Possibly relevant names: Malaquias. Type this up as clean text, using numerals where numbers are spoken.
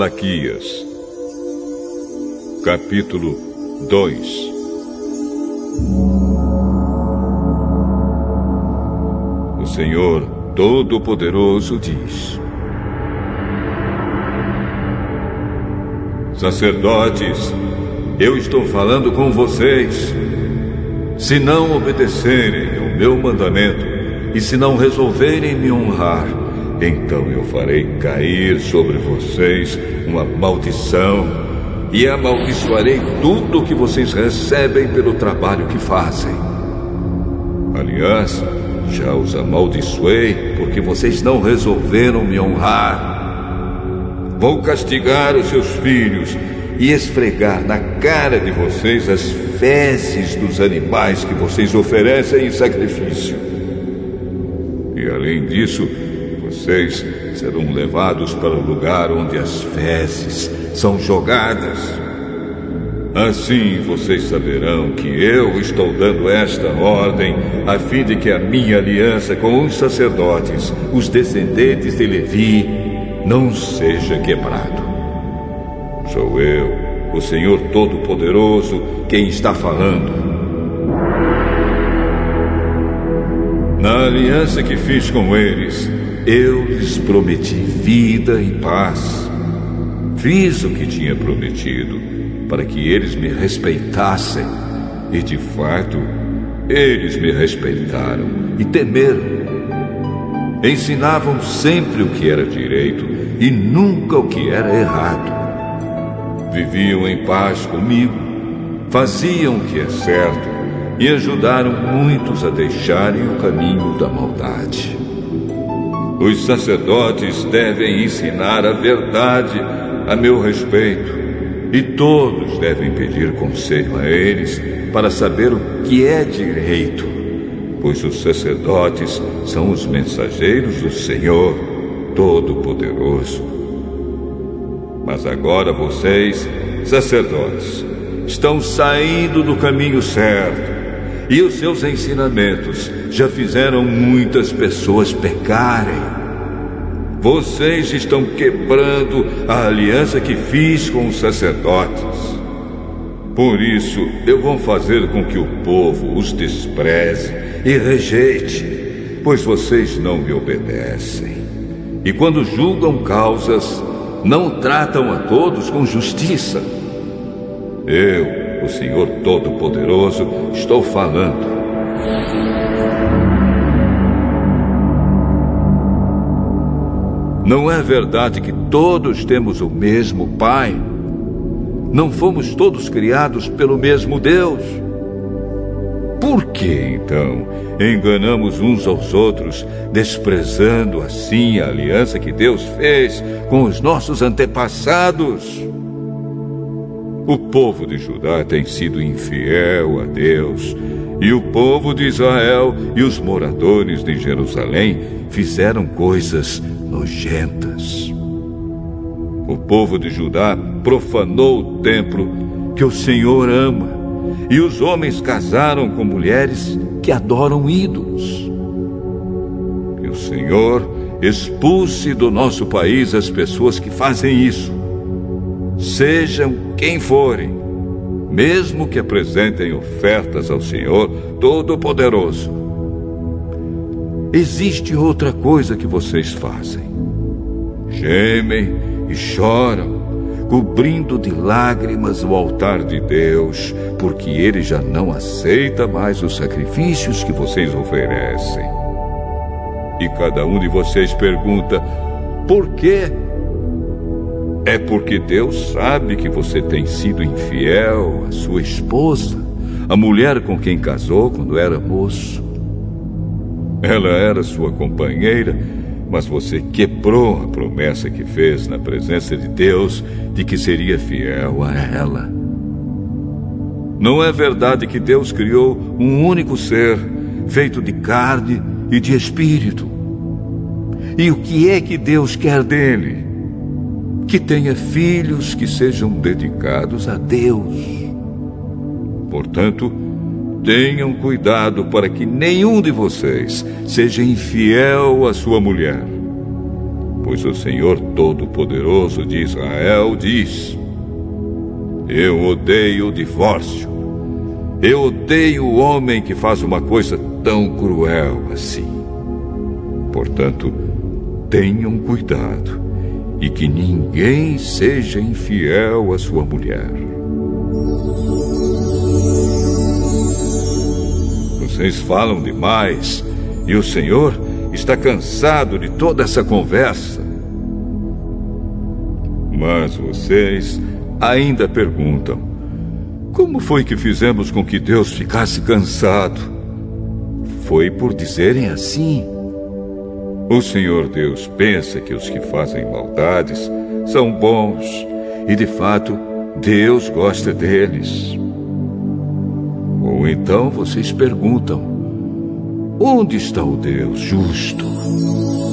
Malaquias, capítulo 2. O Senhor Todo-Poderoso diz: sacerdotes, eu estou falando com vocês. Se não obedecerem ao meu mandamento e se não resolverem me honrar, então eu farei cair sobre vocês uma maldição e amaldiçoarei tudo o que vocês recebem pelo trabalho que fazem. Aliás, já os amaldiçoei porque vocês não resolveram me honrar. Vou castigar os seus filhos e esfregar na cara de vocês as fezes dos animais que vocês oferecem em sacrifício. E além disso, vocês serão levados para o lugar onde as fezes são jogadas. Assim vocês saberão que eu estou dando esta ordem a fim de que a minha aliança com os sacerdotes, os descendentes de Levi, não seja quebrado. Sou eu, o Senhor Todo-Poderoso, quem está falando. Na aliança que fiz com eles, eu lhes prometi vida e paz. Fiz o que tinha prometido, para que eles me respeitassem. E de fato, eles me respeitaram e temeram. Ensinavam sempre o que era direito e nunca o que era errado. Viviam em paz comigo, faziam o que é certo e ajudaram muitos a deixarem o caminho da maldade. Os sacerdotes devem ensinar a verdade a meu respeito, e todos devem pedir conselho a eles para saber o que é direito, pois os sacerdotes são os mensageiros do Senhor Todo-Poderoso. Mas agora vocês, sacerdotes, estão saindo do caminho certo, e os seus ensinamentos já fizeram muitas pessoas pecarem. Vocês estão quebrando a aliança que fiz com os sacerdotes. Por isso, eu vou fazer com que o povo os despreze e rejeite, pois vocês não me obedecem. E quando julgam causas, não tratam a todos com justiça. Eu, o Senhor Todo-Poderoso, estou falando. Não é verdade que todos temos o mesmo Pai? Não fomos todos criados pelo mesmo Deus? Por que, então, enganamos uns aos outros, desprezando assim a aliança que Deus fez com os nossos antepassados? O povo de Judá tem sido infiel a Deus, e o povo de Israel e os moradores de Jerusalém fizeram coisas nojentas. O povo de Judá profanou o templo que o Senhor ama, e os homens casaram com mulheres que adoram ídolos. E o Senhor expulse do nosso país as pessoas que fazem isso, sejam quem forem, mesmo que apresentem ofertas ao Senhor Todo-Poderoso. Existe outra coisa que vocês fazem. Gemem e choram, cobrindo de lágrimas o altar de Deus, porque ele já não aceita mais os sacrifícios que vocês oferecem. E cada um de vocês pergunta: por quê? É porque Deus sabe que você tem sido infiel à sua esposa, a mulher com quem casou quando era moço. Ela era sua companheira, mas você quebrou a promessa que fez na presença de Deus de que seria fiel a ela. Não é verdade que Deus criou um único ser, feito de carne e de espírito? E o que é que Deus quer dele? Que tenha filhos que sejam dedicados a Deus. Portanto, tenham cuidado para que nenhum de vocês seja infiel à sua mulher, pois o Senhor Todo-Poderoso de Israel diz: eu odeio o divórcio. Eu odeio o homem que faz uma coisa tão cruel assim. Portanto, tenham cuidado e que ninguém seja infiel à sua mulher. Vocês falam demais e o Senhor está cansado de toda essa conversa. Mas vocês ainda perguntam: como foi que fizemos com que Deus ficasse cansado? Foi por dizerem assim. O Senhor Deus pensa que os que fazem maldades são bons e, de fato, Deus gosta deles. Ou então vocês perguntam: onde está o Deus justo?